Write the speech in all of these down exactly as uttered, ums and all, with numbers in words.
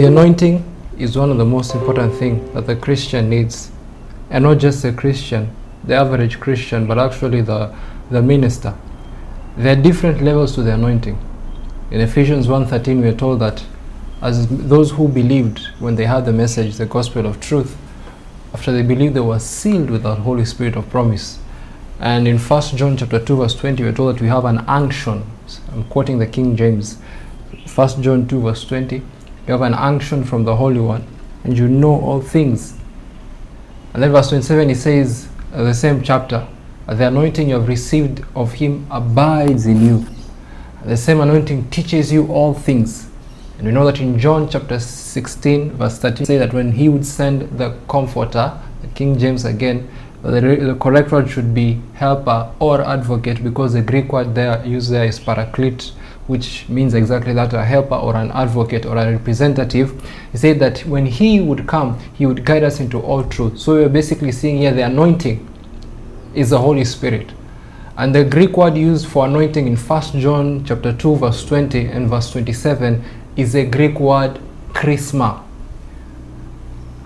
The anointing is one of the most important things that the Christian needs, and not just the Christian, the average Christian, but actually the, the minister. There are different levels to the anointing. In Ephesians one thirteen we are told that as those who believed when they heard the message, the gospel of truth, after they believed they were sealed with the Holy Spirit of promise. And in First John chapter two verse twenty we are told that we have an unction. I'm quoting the King James. First John two verse twenty, you have an unction from the Holy One, and you know all things. And then verse twenty-seven he says, uh, the same chapter, the anointing you have received of him abides in you. The same anointing teaches you all things. And we know that in John chapter sixteen verse thirteen, say that when he would send the comforter, the King James again, the, the correct word should be helper or advocate, because the Greek word there used there is paraclete, which means exactly that, a helper or an advocate or a representative. He said that when he would come, he would guide us into all truth. So we are basically seeing here the anointing is the Holy Spirit. And the Greek word used for anointing in First John chapter two verse twenty and verse twenty-seven is a Greek word chrisma.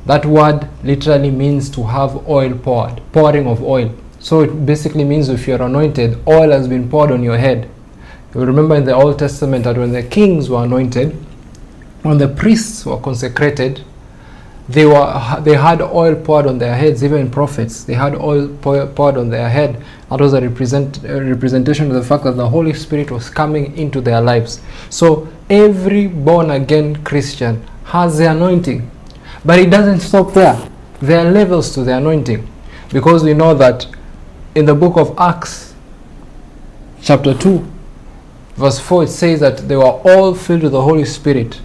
That word literally means to have oil poured, pouring of oil. So it basically means if you're anointed, oil has been poured on your head. You remember in the Old Testament that when the kings were anointed, when the priests were consecrated, They were they had oil poured on their heads. Even prophets, they had oil poured on their head. That was a represent a representation of the fact that the Holy Spirit was coming into their lives. So every born again Christian has the anointing, but it doesn't stop there. There are levels to the anointing, because we know that in the book of Acts, chapter two, verse four, it says that they were all filled with the Holy Spirit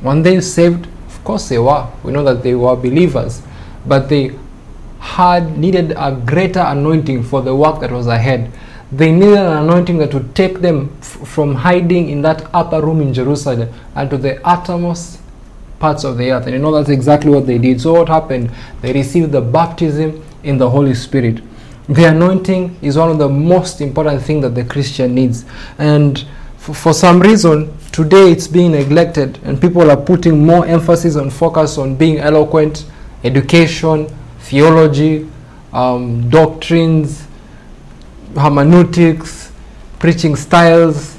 when they saved. Of course they were, we know that they were believers, but they had needed a greater anointing for the work that was ahead. They needed an anointing that would take them f from hiding in that upper room in Jerusalem and to the uttermost parts of the earth, and you know that's exactly what they did. So what happened? They received the baptism in the Holy Spirit. The anointing is one of the most important things that the Christian needs, and for some reason today it's being neglected, and people are putting more emphasis and focus on being eloquent, education, theology, um, doctrines, hermeneutics, preaching styles,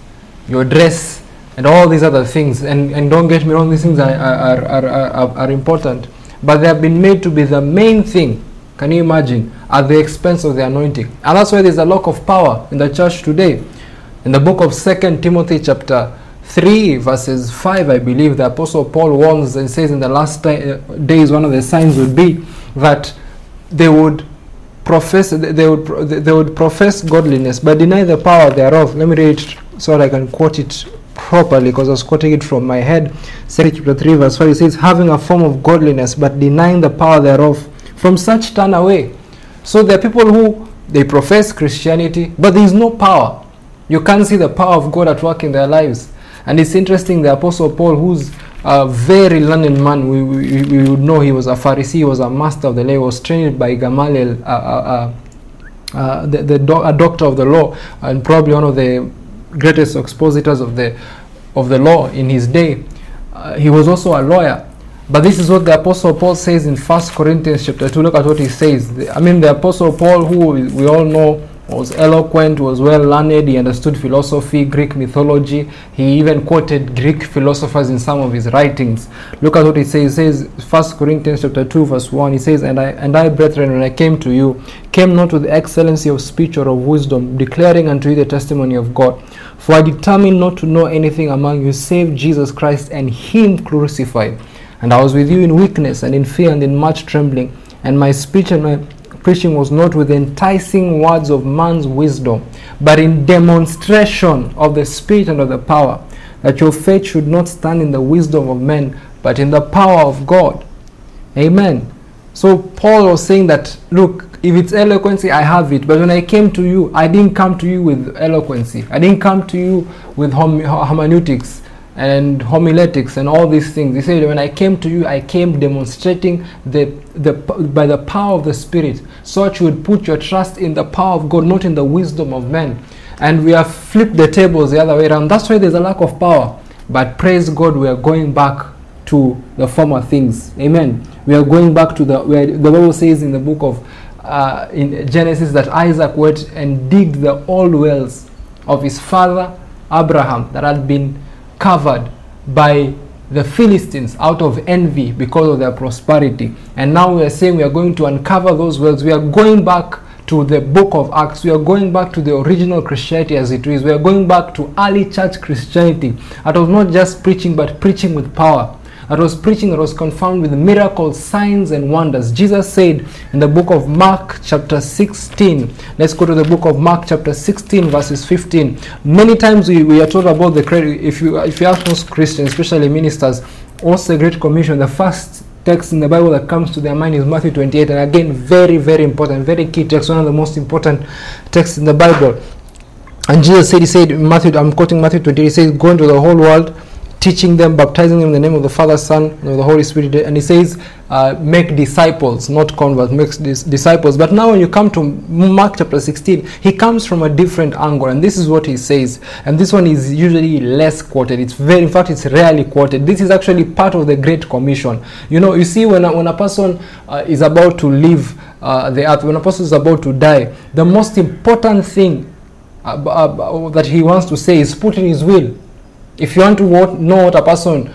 your dress, and all these other things. And, and don't get me wrong, these things are, are, are, are, are important, but they have been made to be the main thing. Can you imagine? At the expense of the anointing. And that's why there's a lack of power in the church today. In the book of Second Timothy chapter three verses five, I believe, the Apostle Paul warns and says in the last days one of the signs would be that they would profess they would they would profess godliness but deny the power thereof. Let me read it so that I can quote it properly, because I was quoting it from my head. Second chapter three verse five, it says, having a form of godliness but denying the power thereof, from such turn away. So there are people who they profess Christianity, but there is no power. You can't see the power of God at work in their lives. And it's interesting, the Apostle Paul, who's a very learned man, we, we, we would know he was a Pharisee, he was a master of the law, he was trained by Gamaliel, uh, uh, uh, the, the do a doctor of the law, and probably one of the greatest expositors of the, of the law in his day. Uh, he was also a lawyer. But this is what the Apostle Paul says in First Corinthians chapter two. Look at what he says. The, I mean, the Apostle Paul, who we all know, was eloquent, was well learned, he understood philosophy, Greek mythology. He even quoted Greek philosophers in some of his writings. Look at what he says. He says, First Corinthians chapter two verse one, he says, and I, and I, brethren, when I came to you, came not with excellency of speech or of wisdom, declaring unto you the testimony of God. For I determined not to know anything among you, save Jesus Christ and him crucified. And I was with you in weakness and in fear and in much trembling. And my speech and my preaching was not with enticing words of man's wisdom, but in demonstration of the Spirit and of the power, that your faith should not stand in the wisdom of men, but in the power of God. Amen. So Paul was saying that, look, if it's eloquency, I have it. But when I came to you, I didn't come to you with eloquency. I didn't come to you with hermeneutics and homiletics and all these things. He said, when I came to you, I came demonstrating the, the by the power of the Spirit, so that you would put your trust in the power of God, not in the wisdom of men. And we have flipped the tables the other way around. That's why there's a lack of power. But praise God, we are going back to the former things. Amen. We are going back to the where the Bible says in the book of uh, in Genesis that Isaac went and digged the old wells of his father Abraham that had been covered by the Philistines out of envy because of their prosperity. And now we are saying we are going to uncover those wells. We are going back to the book of Acts. We are going back to the original Christianity as it is. We are going back to early church Christianity. That was not just preaching, but preaching with power. That was preaching that was confirmed with miracles, signs, and wonders. Jesus said in the book of Mark chapter sixteen, let's go to the book of Mark chapter sixteen verses fifteen. Many times we, we are told about the credit, if you, if you ask most Christians, especially ministers, what's the Great Commission? The first text in the Bible that comes to their mind is Matthew twenty-eight, and again, very, very important, very key text, one of the most important texts in the Bible. And Jesus said, he said, Matthew, I'm quoting Matthew twenty-eight, he says, go into the whole world, teaching them, baptizing them in the name of the Father, Son, and of the Holy Spirit. And he says, uh, make disciples, not converts, make dis disciples. But now when you come to Mark chapter sixteen, he comes from a different angle. And this is what he says. And this one is usually less quoted. It's very, in fact, it's rarely quoted. This is actually part of the Great Commission. You know, you see, when a, when a person uh, is about to leave uh, the earth, when a person is about to die, the most important thing uh, uh, that he wants to say is put in his will. If you want to know what a person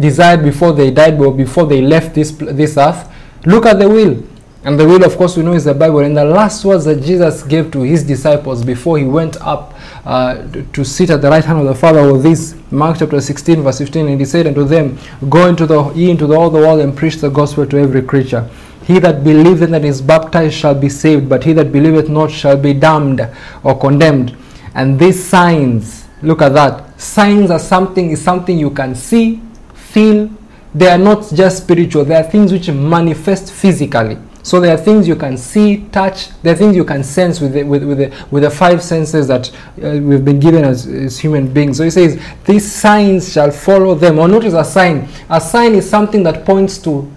desired before they died or before they left this, this earth, look at the will. And the will, of course, we know is the Bible. And the last words that Jesus gave to his disciples before he went up uh, to sit at the right hand of the Father was this, Mark chapter sixteen, verse fifteen. And he said unto them, go into the, ye into the, all the world and preach the gospel to every creature. He that believeth and is baptized shall be saved, but he that believeth not shall be damned or condemned. And these signs, look at that. Signs are something is something you can see, feel. They are not just spiritual. They are things which manifest physically. So there are things you can see, touch. There are things you can sense with the, with, with, the, with the five senses that uh, we've been given as, as human beings. So he says, these signs shall follow them. Or notice a sign. A sign is something that points to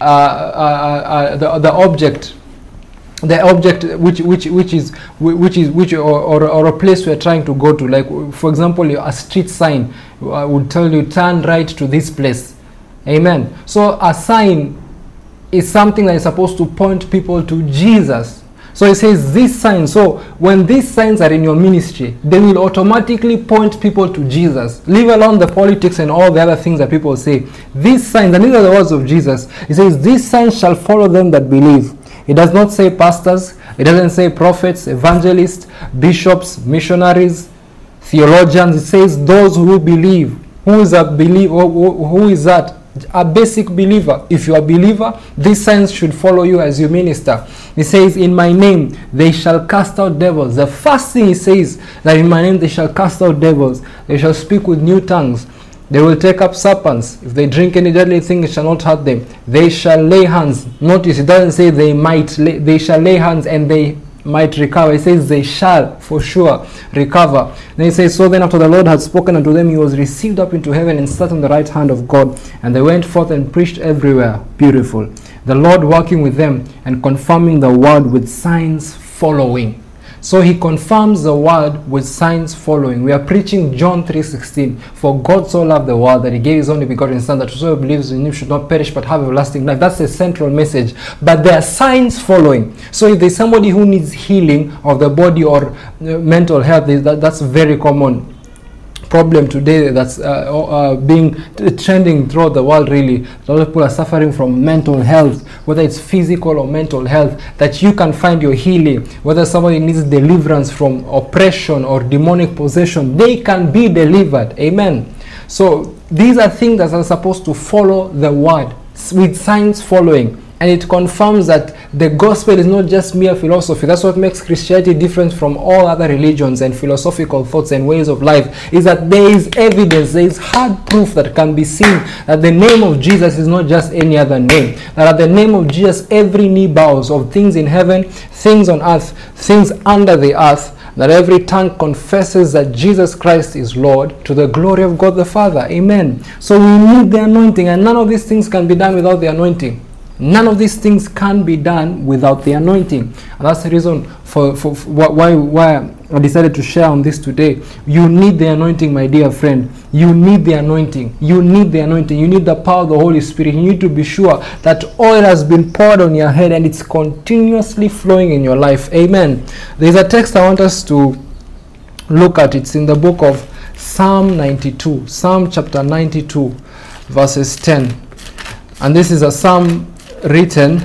uh, uh, uh, the, the object. The object which which which is which is which or, or, or a place we are trying to go to, like for example, a street sign would tell you turn right to this place. Amen. So a sign is something that is supposed to point people to Jesus. So it says these signs. So when these signs are in your ministry, they will automatically point people to Jesus. Leave alone the politics and all the other things that people say. These signs, and these are the words of Jesus. He says, "These signs shall follow them that believe." It does not say pastors, it doesn't say prophets, evangelists, bishops, missionaries, theologians. It says those who believe. Who is a believer? Who is that? A basic believer. If you are a believer, these signs should follow you as you minister. He says, in my name they shall cast out devils. The first thing he says, that in my name they shall cast out devils. They shall speak with new tongues. They will take up serpents. If they drink any deadly thing, it shall not hurt them. They shall lay hands. Notice it doesn't say they might. Lay, they shall lay hands and they might recover. It says they shall for sure recover. Then it says, so then after the Lord had spoken unto them, he was received up into heaven and sat on the right hand of God. And they went forth and preached everywhere. Beautiful. The Lord working with them and confirming the word with signs following. So he confirms the word with signs following. We are preaching John three sixteen. For God so loved the world that he gave his only begotten son, that whosoever believes in him should not perish but have everlasting life. That's the central message. But there are signs following. So if there's somebody who needs healing of the body or mental health, that, that's very common problem today that's uh, uh, being trending throughout the world, really. A lot of people are suffering from mental health, whether it's physical or mental health, that you can find your healing. Whether somebody needs deliverance from oppression or demonic possession, they can be delivered. Amen. So these are things that are supposed to follow the word with signs following. And it confirms that the gospel is not just mere philosophy. That's what makes Christianity different from all other religions and philosophical thoughts and ways of life, is that there is evidence, there is hard proof that can be seen that the name of Jesus is not just any other name. That at the name of Jesus, every knee bows, of things in heaven, things on earth, things under the earth, that every tongue confesses that Jesus Christ is Lord, to the glory of God the Father. Amen. So we need the anointing, and none of these things can be done without the anointing. None of these things can be done without the anointing. And that's the reason for, for, for why, why I decided to share on this today. You need the anointing, my dear friend. You need the anointing. You need the anointing. You need the power of the Holy Spirit. You need to be sure that oil has been poured on your head and it's continuously flowing in your life. Amen. There's a text I want us to look at. It's in the book of Psalm ninety-two. Psalm chapter ninety-two, verses ten. And this is a psalm written,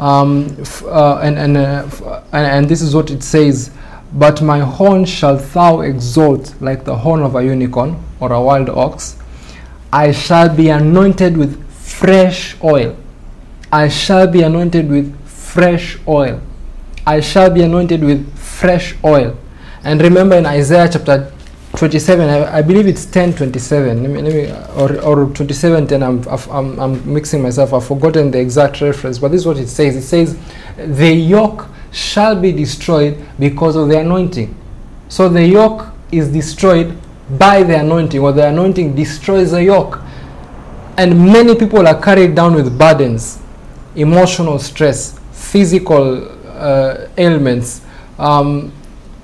um, f uh, and, and, uh, f uh, and, and this is what it says. But my horn shalt thou exalt like the horn of a unicorn or a wild ox. I shall be anointed with fresh oil. I shall be anointed with fresh oil. I shall be anointed with fresh oil. And remember in Isaiah chapter twenty-seven, I, I believe it's ten twenty-seven, let me, let me, or, or twenty-seven ten, I'm, I'm, I'm mixing myself, I've forgotten the exact reference, but this is what it says. It says, the yoke shall be destroyed because of the anointing. So the yoke is destroyed by the anointing, or the anointing destroys the yoke. And many people are carried down with burdens, emotional stress, physical uh, ailments, um,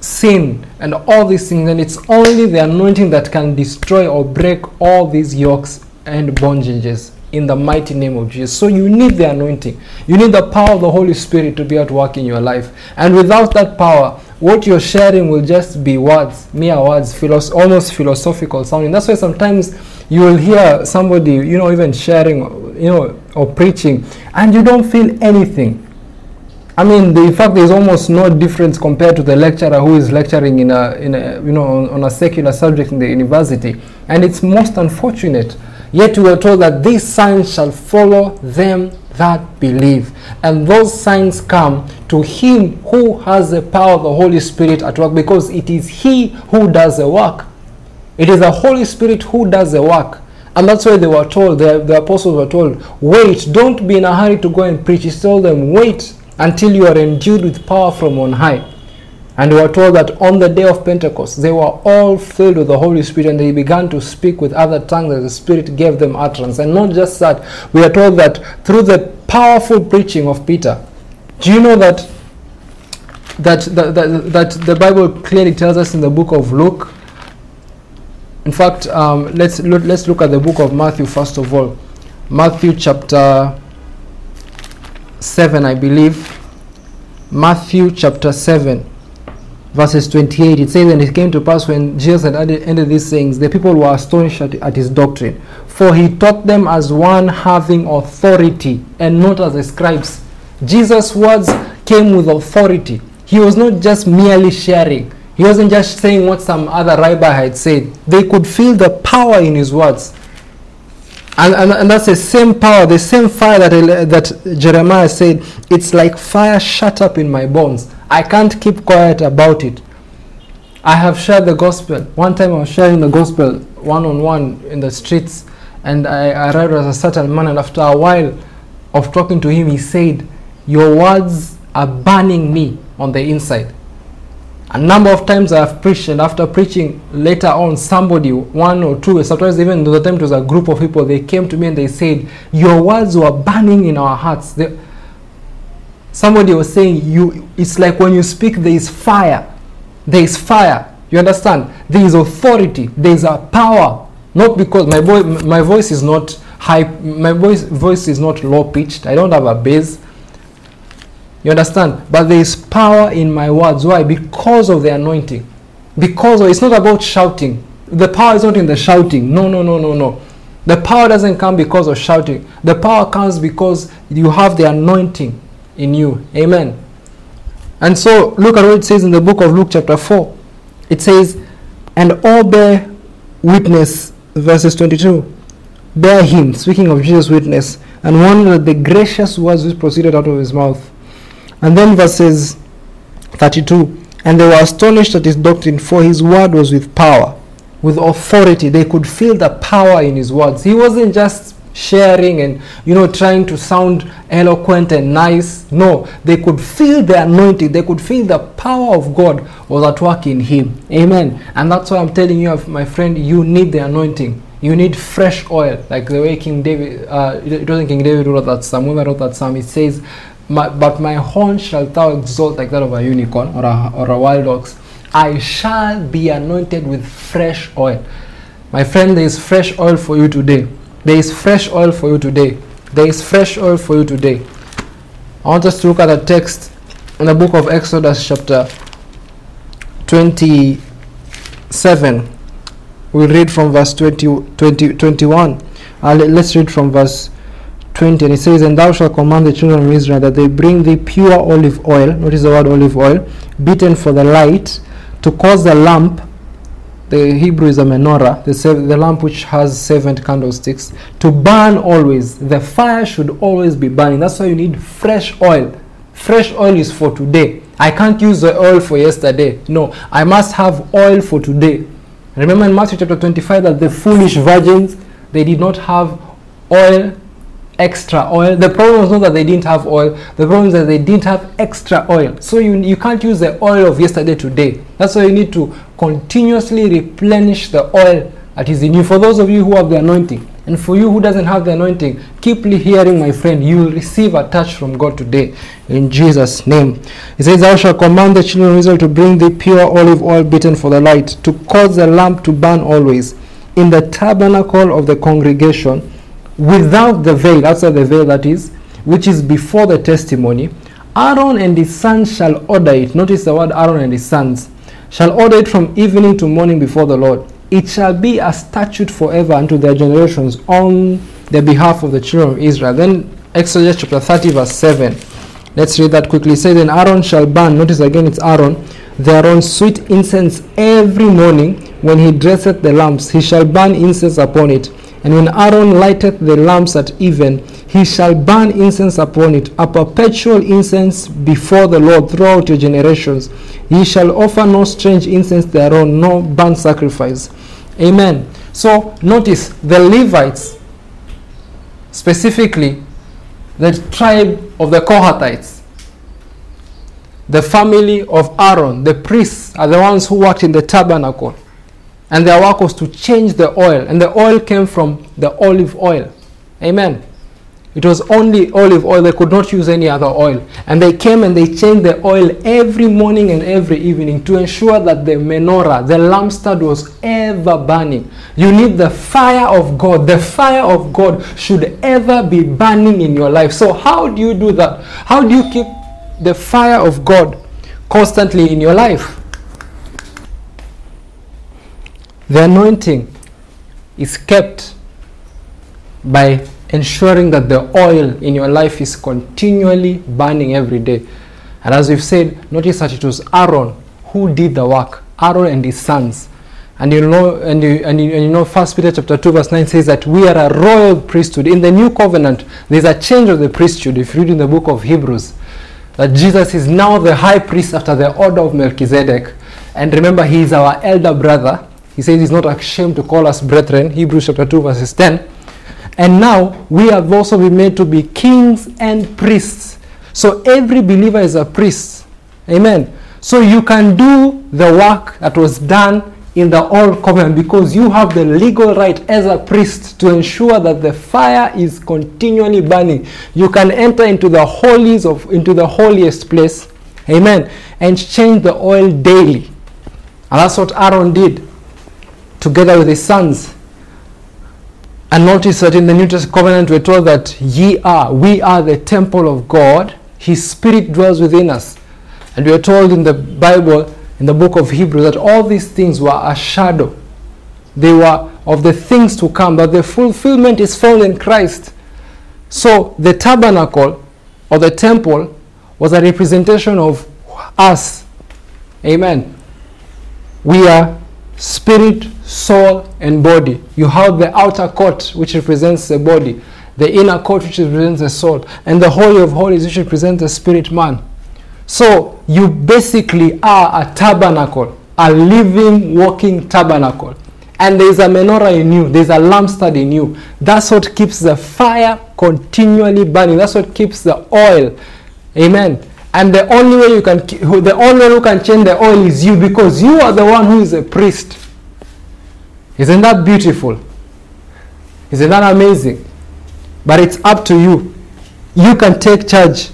sin, and all these things, and it's only the anointing that can destroy or break all these yokes and bondages in the mighty name of Jesus. So you need the anointing. You need the power of the Holy Spirit to be at work in your life. And without that power, what you're sharing will just be words, mere words, philosoph almost philosophical sounding. That's why sometimes you will hear somebody, you know, even sharing, you know, or preaching, and you don't feel anything. I mean, the, in fact, there's almost no difference compared to the lecturer who is lecturing in a, in a you know, on, on a secular subject in the university. And it's most unfortunate. Yet we are told that these signs shall follow them that believe. And those signs come to him who has the power of the Holy Spirit at work, because it is he who does the work. It is the Holy Spirit who does the work. And that's why they were told, the, the apostles were told, wait, don't be in a hurry to go and preach. He told them, wait until you are endued with power from on high. And we are told that on the day of Pentecost, they were all filled with the Holy Spirit, and they began to speak with other tongues that the Spirit gave them utterance. And not just that, we are told that through the powerful preaching of Peter. Do you know that, that, that, that, that the Bible clearly tells us in the book of Luke? In fact, um, let's, let's look at the book of Matthew first of all. Matthew chapter seven, I believe. Matthew chapter seven, verses twenty-eight. It says, and it came to pass when Jesus had ended these things, the people were astonished at, at his doctrine, for he taught them as one having authority and not as the scribes. Jesus' words came with authority. He was not just merely sharing. He wasn't just saying what some other rabbi had said. They could feel the power in his words. And, and, and that's the same power, the same fire that, uh, that Jeremiah said, it's like fire shut up in my bones. I can't keep quiet about it. I have shared the gospel. One time I was sharing the gospel one-on-one in the streets, and I, I arrived at a certain man, and after a while of talking to him, he said, your words are burning me on the inside. A number of times I have preached, and after preaching later on, somebody, one or two, sometimes even though the time it was a group of people, they came to me and they said, your words were burning in our hearts. They, somebody was saying, you, it's like when you speak, there is fire. There is fire. You understand? There is authority. There is a power. Not because my, boy, my voice is not high, my voice, voice is not low-pitched. I don't have a bass. You understand? But there is power in my words. Why? Because of the anointing. Because of, it's not about shouting. The power is not in the shouting. No, no, no, no, no. The power doesn't come because of shouting. The power comes because you have the anointing in you. Amen. And so, look at what it says in the book of Luke chapter four. It says, and all bear witness, verses twenty-two. Bear him, speaking of Jesus' witness, and wonder at the gracious words which proceeded out of his mouth. And then verses thirty-two, and they were astonished at his doctrine, for his word was with power, with authority. They could feel the power in his words. He wasn't just sharing and, you know, trying to sound eloquent and nice. No, they could feel the anointing. They could feel the power of God was at work in him. Amen. And that's why I'm telling you, my friend, you need the anointing. You need fresh oil, like the way King David, uh, it wasn't King David who wrote that psalm, whoever wrote that psalm, it says, My, but my horn shall thou exalt like that of a unicorn or a, or a wild ox. I shall be anointed with fresh oil. My friend, there is fresh oil for you today. There is fresh oil for you today. There is fresh oil for you today. I want us to look at a text in the book of Exodus chapter twenty-seven. We'll read from verse twenty, twenty, twenty-one. Uh, let, let's read from verse twenty, and it says, "And thou shalt command the children of Israel that they bring thee pure olive oil," notice the word olive oil, "beaten for the light, to cause the lamp," the Hebrew is a menorah, the, the lamp which has seven candlesticks, "to burn always." The fire should always be burning. That's why you need fresh oil. Fresh oil is for today. I can't use the oil for yesterday. No, I must have oil for today. Remember in Matthew chapter twenty-five that the foolish virgins, they did not have oil, extra oil. The problem was not that they didn't have oil. The problem is that they didn't have extra oil. So you, you can't use the oil of yesterday today. That's why you need to continuously replenish the oil that is in you. For those of you who have the anointing, and for you who doesn't have the anointing, keep hearing, my friend. You will receive a touch from God today, in Jesus' name. It says, "Thou shalt command the children of Israel to bring thee pure olive oil beaten for the light, to cause the lamp to burn always, in the tabernacle of the congregation, without the veil," outside the veil that is, "which is before the testimony. Aaron and his sons shall order it." Notice the word Aaron and his sons. "Shall order it from evening to morning before the Lord. It shall be a statute forever unto their generations on the behalf of the children of Israel." Then Exodus chapter thirty verse seven. Let's read that quickly. It says, "And Aaron shall burn," notice again it's Aaron, "thereon's sweet incense every morning when he dresseth the lamps. He shall burn incense upon it. And when Aaron lighteth the lamps at even, he shall burn incense upon it, a perpetual incense before the Lord throughout your generations. Ye shall offer no strange incense thereon, no burnt sacrifice." Amen. So notice the Levites, specifically the tribe of the Kohathites, the family of Aaron, the priests are the ones who worked in the tabernacle. And their work was to change the oil. And the oil came from the olive oil. Amen. It was only olive oil. They could not use any other oil. And they came and they changed the oil every morning and every evening to ensure that the menorah, the lampstand, was ever burning. You need the fire of God. The fire of God should ever be burning in your life. So how do you do that? How do you keep the fire of God constantly in your life? The anointing is kept by ensuring that the oil in your life is continually burning every day. And as we've said, notice that it was Aaron who did the work, Aaron and his sons. And you know, and you, and you, and you know, First Peter chapter two verse nine says that we are a royal priesthood. In the new covenant, there's a change of the priesthood. If you read in the book of Hebrews, that Jesus is now the high priest after the order of Melchizedek. And remember, he is our elder brother. He says he's not ashamed to call us brethren, Hebrews chapter two verses ten. And now we have also been made to be kings and priests. So every believer is a priest. Amen. So you can do the work that was done in the old covenant because you have the legal right as a priest to ensure that the fire is continually burning. You can enter into the holies of into the holiest place. Amen. And change the oil daily. And that's what Aaron did, together with his sons. And notice that in the New Testament covenant we're told that ye are, we are the temple of God. His spirit dwells within us. And we're told in the Bible, in the book of Hebrews, that all these things were a shadow. They were of the things to come, but the fulfillment is found in Christ. So the tabernacle or the temple was a representation of us. Amen. We are spirit, soul, and body. You have the outer court, which represents the body, the inner court, which represents the soul, and the Holy of Holies, which represents the spirit man. So you basically are a tabernacle, a living, walking tabernacle. And there is a menorah in you. There is a lampstand in you. That's what keeps the fire continually burning. That's what keeps the oil. Amen. And the only way you can, the only one who can change the oil is you, because you are the one who is a priest. Isn't that beautiful? Isn't that amazing? But it's up to you. You can take charge.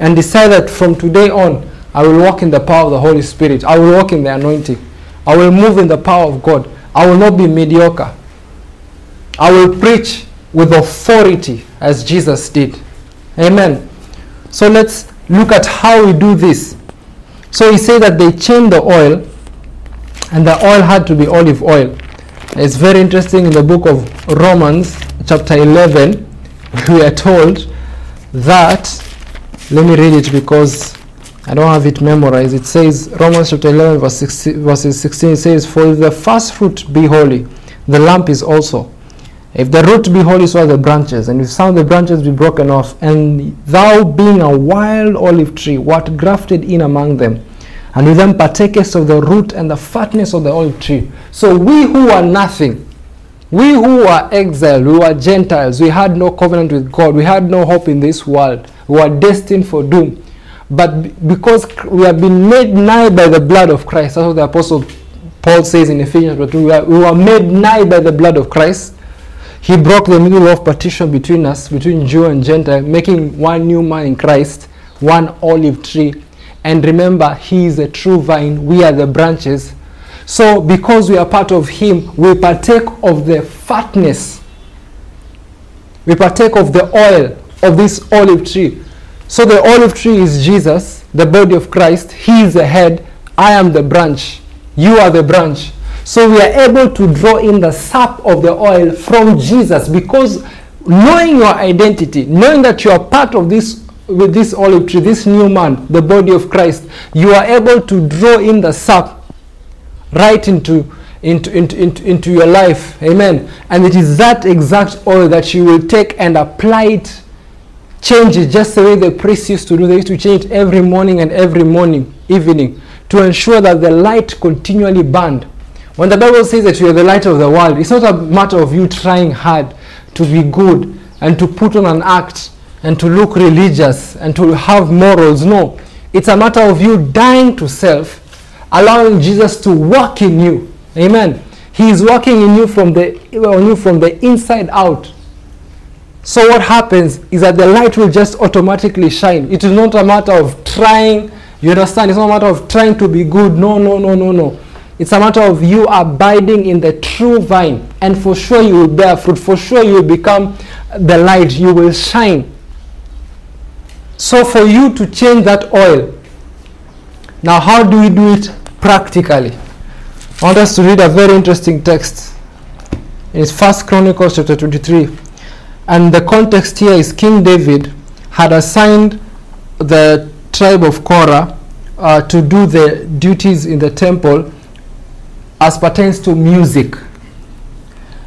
and decide that from today on, I will walk in the power of the Holy Spirit. I will walk in the anointing. I will move in the power of God. I will not be mediocre. I will preach with authority as Jesus did. Amen. So let's look at how we do this. So he said that they changed the oil, and the oil had to be olive oil. It's very interesting. In the book of Romans, chapter eleven, we are told that, let me read it because I don't have it memorized. It says, Romans chapter eleven, verse sixteen, verses sixteen, it says, "For if the first fruit be holy, the lamp is also. If the root be holy, so are the branches. And if some of the branches be broken off, and thou being a wild olive tree, what grafted in among them? And with them partakest of the root and the fatness of the olive tree." So we who are nothing, we who are exiled, we were Gentiles, we had no covenant with God, we had no hope in this world, we were destined for doom. But because we have been made nigh by the blood of Christ, that's what the Apostle Paul says in Ephesians, but we were made nigh by the blood of Christ. He broke the middle of partition between us, between Jew and Gentile, making one new man in Christ, one olive tree. And remember, he is the true vine, we are the branches. So because we are part of him, we partake of the fatness. We partake of the oil of this olive tree. So the olive tree is Jesus, the body of Christ. He is the head. I am the branch. You are the branch. So we are able to draw in the sap of the oil from Jesus, because knowing your identity, knowing that you are part of this, with this olive tree, this new man, the body of Christ, you are able to draw in the sap right into, into, into, into, into your life. Amen. And it is that exact oil that you will take and apply it, change it, just the way the priests used to do. They used to change it every morning and every morning, evening, to ensure that the light continually burned. When the Bible says that you are the light of the world, it's not a matter of you trying hard to be good and to put on an act and to look religious and to have morals. No, it's a matter of you dying to self, allowing Jesus to work in you. Amen. He is working in you from the, on you from the inside out. So what happens is that the light will just automatically shine. It is not a matter of trying. You understand? It's not a matter of trying to be good. No, no, no, no, no. It's a matter of you abiding in the true vine. And for sure you will bear fruit. For sure you will become the light. You will shine. So for you to change that oil. Now how do we do it practically? I want us to read a very interesting text. It's First Chronicles chapter twenty-three. And the context here is King David had assigned the tribe of Korah uh, to do the duties in the temple as pertains to music,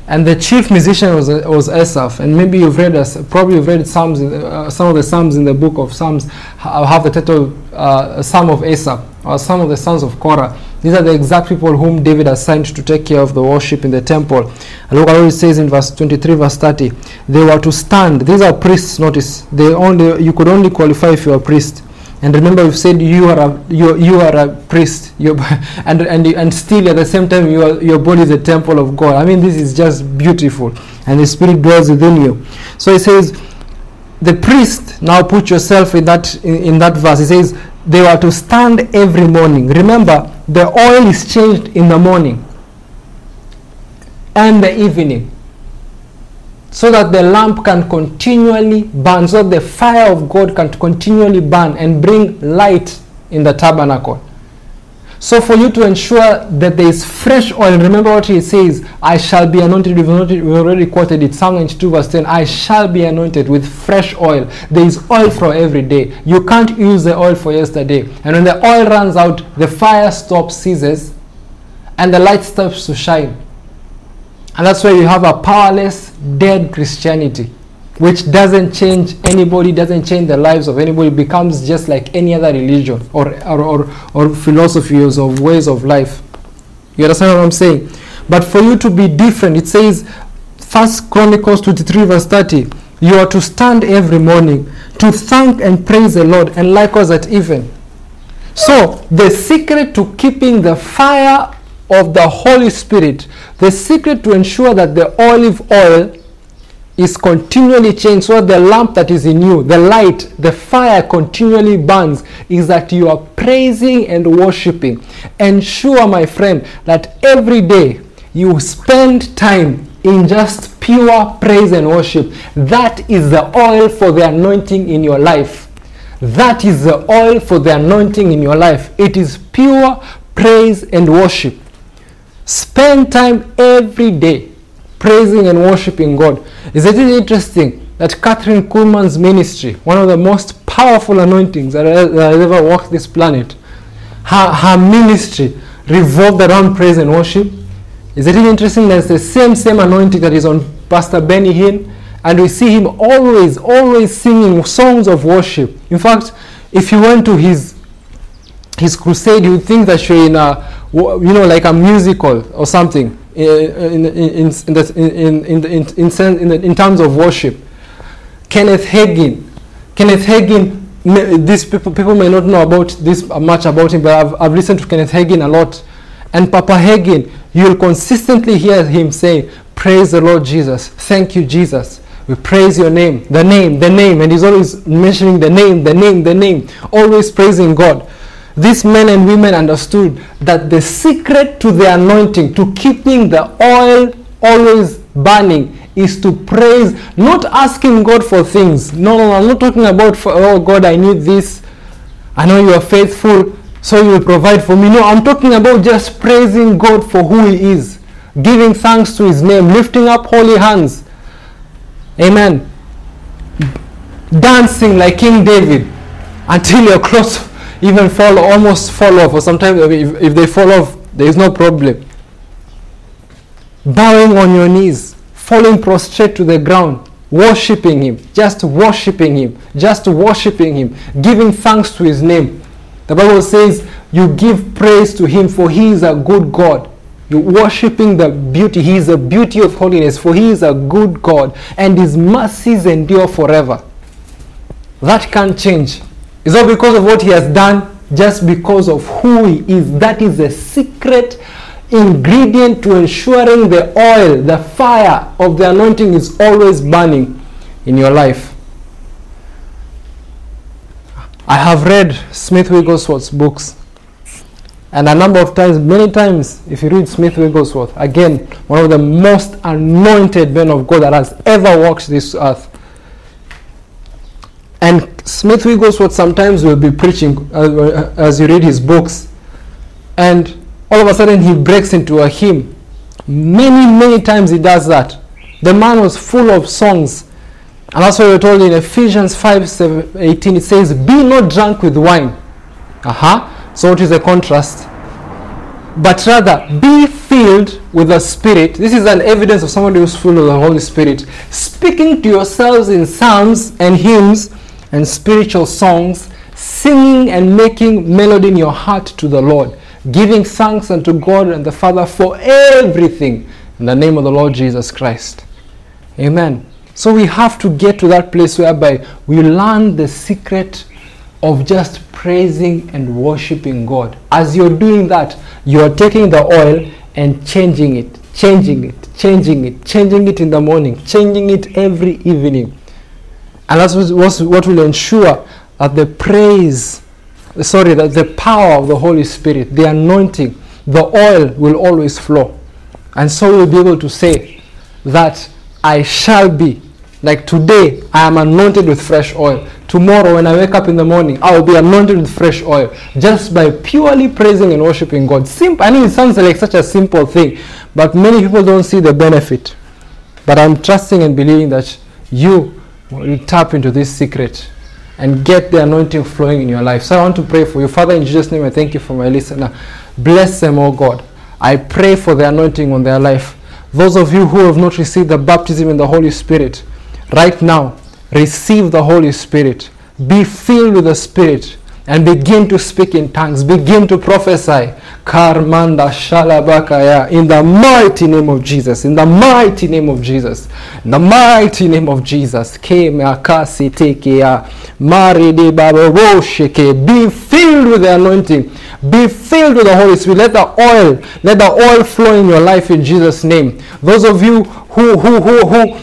and the chief musician was uh, was Asaph. And maybe you've read us, probably you've read Psalms, uh, some of the Psalms in the book of Psalms have the title uh, Psalm of Asaph, or some of the sons of Korah. These are the exact people whom David assigned to take care of the worship in the temple. And look at what it says in verse twenty-three, verse thirty. They were to stand. These are priests. Notice they only you could only qualify if you are a priest. And remember, we've said you are a you you are a priest, you and and and still at the same time you are, your body is the temple of God. I mean, this is just beautiful, and the Spirit dwells within you. So it says, the priest. Now put yourself in that in, in that verse. It says they were to stand every morning. Remember, the oil is changed in the morning and the evening, so that the lamp can continually burn, so that the fire of God can continually burn and bring light in the tabernacle. So for you to ensure that there is fresh oil, remember what he says, I shall be anointed. We've already quoted it, Psalm ninety-two verse ten, I shall be anointed with fresh oil. There is oil for every day. You can't use the oil for yesterday. And when the oil runs out, the fire stops, ceases, and the light starts to shine. And that's why you have a powerless, dead Christianity, which doesn't change anybody, doesn't change the lives of anybody. It becomes just like any other religion or or, or, or philosophies or ways of life. You understand what I'm saying? But for you to be different, it says, First Chronicles twenty-three verse thirty, you are to stand every morning to thank and praise the Lord, and likewise at even. So the secret to keeping the fire of the Holy Spirit, the secret to ensure that the olive oil is continually changed. So the lamp that is in you, the light, the fire continually burns, is that you are praising and worshiping. Ensure, my friend, that every day you spend time in just pure praise and worship. That is the oil for the anointing in your life. That is the oil for the anointing in your life. It is pure praise and worship. Spend time every day praising and worshiping God. Isn't it interesting that Catherine Kuhlman's ministry, one of the most powerful anointings that has ever walked this planet, her, her ministry revolved around praise and worship? Isn't it interesting that it's the same, same anointing that is on Pastor Benny Hinn, and we see him always, always singing songs of worship. In fact, if you went to his his crusade, you would think that you're in a, you know, like a musical or something in in in in the, in, in, in, in, in, the, in terms of worship. Kenneth Hagin, Kenneth Hagin. These people people may not know about this much about him, but I've I've listened to Kenneth Hagin a lot, and Papa Hagin. You'll consistently hear him saying, "Praise the Lord Jesus. Thank you, Jesus. We praise your name, the name, the name." And he's always mentioning the name, the name, the name, always praising God. These men and women understood that the secret to the anointing, to keeping the oil always burning, is to praise, not asking God for things. No, no, no, I'm not talking about, for, oh God, I need this. I know you are faithful, so you will provide for me. No, I'm talking about just praising God for who he is, giving thanks to his name, lifting up holy hands. Amen. Dancing like King David until your clothes even fall, almost fall off, or sometimes if, if they fall off, there is no problem. Bowing on your knees, falling prostrate to the ground, worshipping him, just worshipping him, just worshipping him, giving thanks to his name. The Bible says you give praise to him, for he is a good God. You're worshipping the beauty. He is the beauty of holiness, for he is a good God, and his mercies endure forever. That can't change. It's not because of what he has done, just because of who he is. That is the secret ingredient to ensuring the oil, the fire of the anointing is always burning in your life. I have read Smith Wigglesworth's books, and a number of times, many times, if you read Smith Wigglesworth, again, one of the most anointed men of God that has ever walked this earth. And Smith Wigglesworth sometimes will be preaching uh, as you read his books, and all of a sudden he breaks into a hymn. Many, many times he does that. The man was full of songs. And that's why we're told in Ephesians five eighteen, it says, "Be not drunk with wine." Aha. Uh-huh. So what is the contrast? "But rather be filled with the Spirit." This is an evidence of somebody who's full of the Holy Spirit. "Speaking to yourselves in psalms and hymns and spiritual songs, singing and making melody in your heart to the Lord, giving thanks unto God and the Father for everything in the name of the Lord Jesus Christ." Amen. So we have to get to that place whereby we learn the secret of just praising and worshiping God. As you're doing that, you're taking the oil and changing it, changing it, changing it, changing it in the morning, changing it every evening. And that's what will ensure that the praise, sorry, that the power of the Holy Spirit, the anointing, the oil will always flow. And so we'll be able to say that I shall be, like today, I am anointed with fresh oil. Tomorrow when I wake up in the morning, I will be anointed with fresh oil, just by purely praising and worshiping God. Simple. I know it sounds like such a simple thing, but many people don't see the benefit. But I'm trusting and believing that you will tap into this secret and get the anointing flowing in your life. So I want to pray for you. Father, in Jesus' name, I thank you for my listener. Bless them, oh God. I pray for the anointing on their life. Those of you who have not received the baptism in the Holy Spirit, right now, receive the Holy Spirit. Be filled with the Spirit and begin to speak in tongues. Begin to prophesy. Karmanda shalabakaya. In the mighty name of Jesus. In the mighty name of Jesus. In the mighty name of Jesus. Be filled with the anointing. Be filled with the Holy Spirit. Let the oil, let the oil flow in your life in Jesus' name. Those of you who, who, who, who,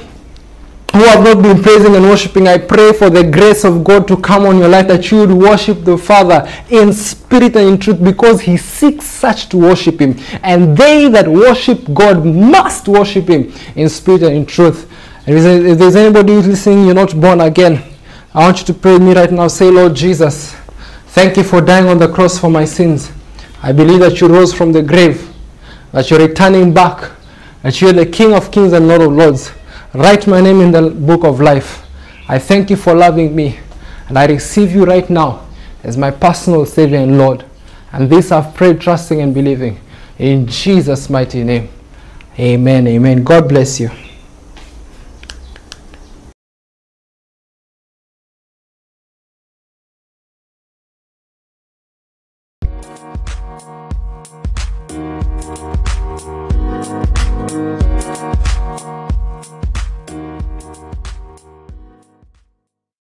who have not been praising and worshiping, I pray for the grace of God to come on your life, that you would worship the Father in spirit and in truth, because he seeks such to worship him. And they that worship God must worship him in spirit and in truth. And if there's anybody listening, you're not born again, I want you to pray with me right now. Say, Lord Jesus, thank you for dying on the cross for my sins. I believe that you rose from the grave, that you're returning back, that you're the King of kings and Lord of lords. Write my name in the book of life. I thank you for loving me, and I receive you right now as my personal Savior and Lord. And this I've prayed, trusting and believing in Jesus' mighty name. Amen, amen. God bless you.